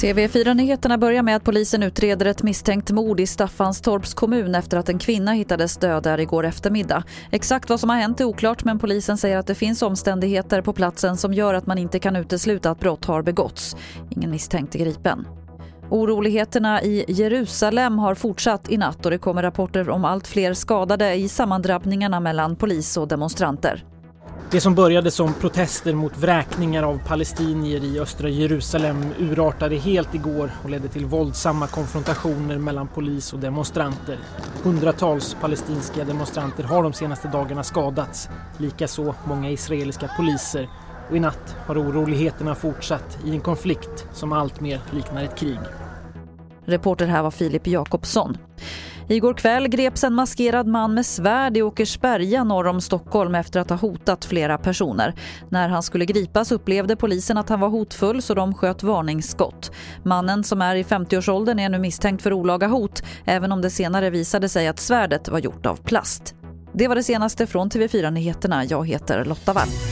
TV4-nyheterna börjar med att polisen utreder ett misstänkt mord i Staffanstorps kommun efter att en kvinna hittades död där igår eftermiddag. Exakt vad som har hänt är oklart, men polisen säger att det finns omständigheter på platsen som gör att man inte kan utesluta att brott har begåtts. Ingen misstänkt är gripen. Oroligheterna i Jerusalem har fortsatt i natt och det kommer rapporter om allt fler skadade i sammandrabbningarna mellan polis och demonstranter. Det som började som protester mot vräkningar av palestinier i östra Jerusalem urartade helt igår och ledde till våldsamma konfrontationer mellan polis och demonstranter. Hundratals palestinska demonstranter har de senaste dagarna skadats, likaså många israeliska poliser. Och i natt har oroligheterna fortsatt i en konflikt som alltmer liknar ett krig. Reporter här var Filip Jakobsson. Igår kväll greps en maskerad man med svärd i Åkersberga norr om Stockholm efter att ha hotat flera personer. När han skulle gripas upplevde polisen att han var hotfull så de sköt varningsskott. Mannen som är i 50-årsåldern är nu misstänkt för olaga hot, även om det senare visade sig att svärdet var gjort av plast. Det var det senaste från TV4-nyheterna. Jag heter Lotta Wall.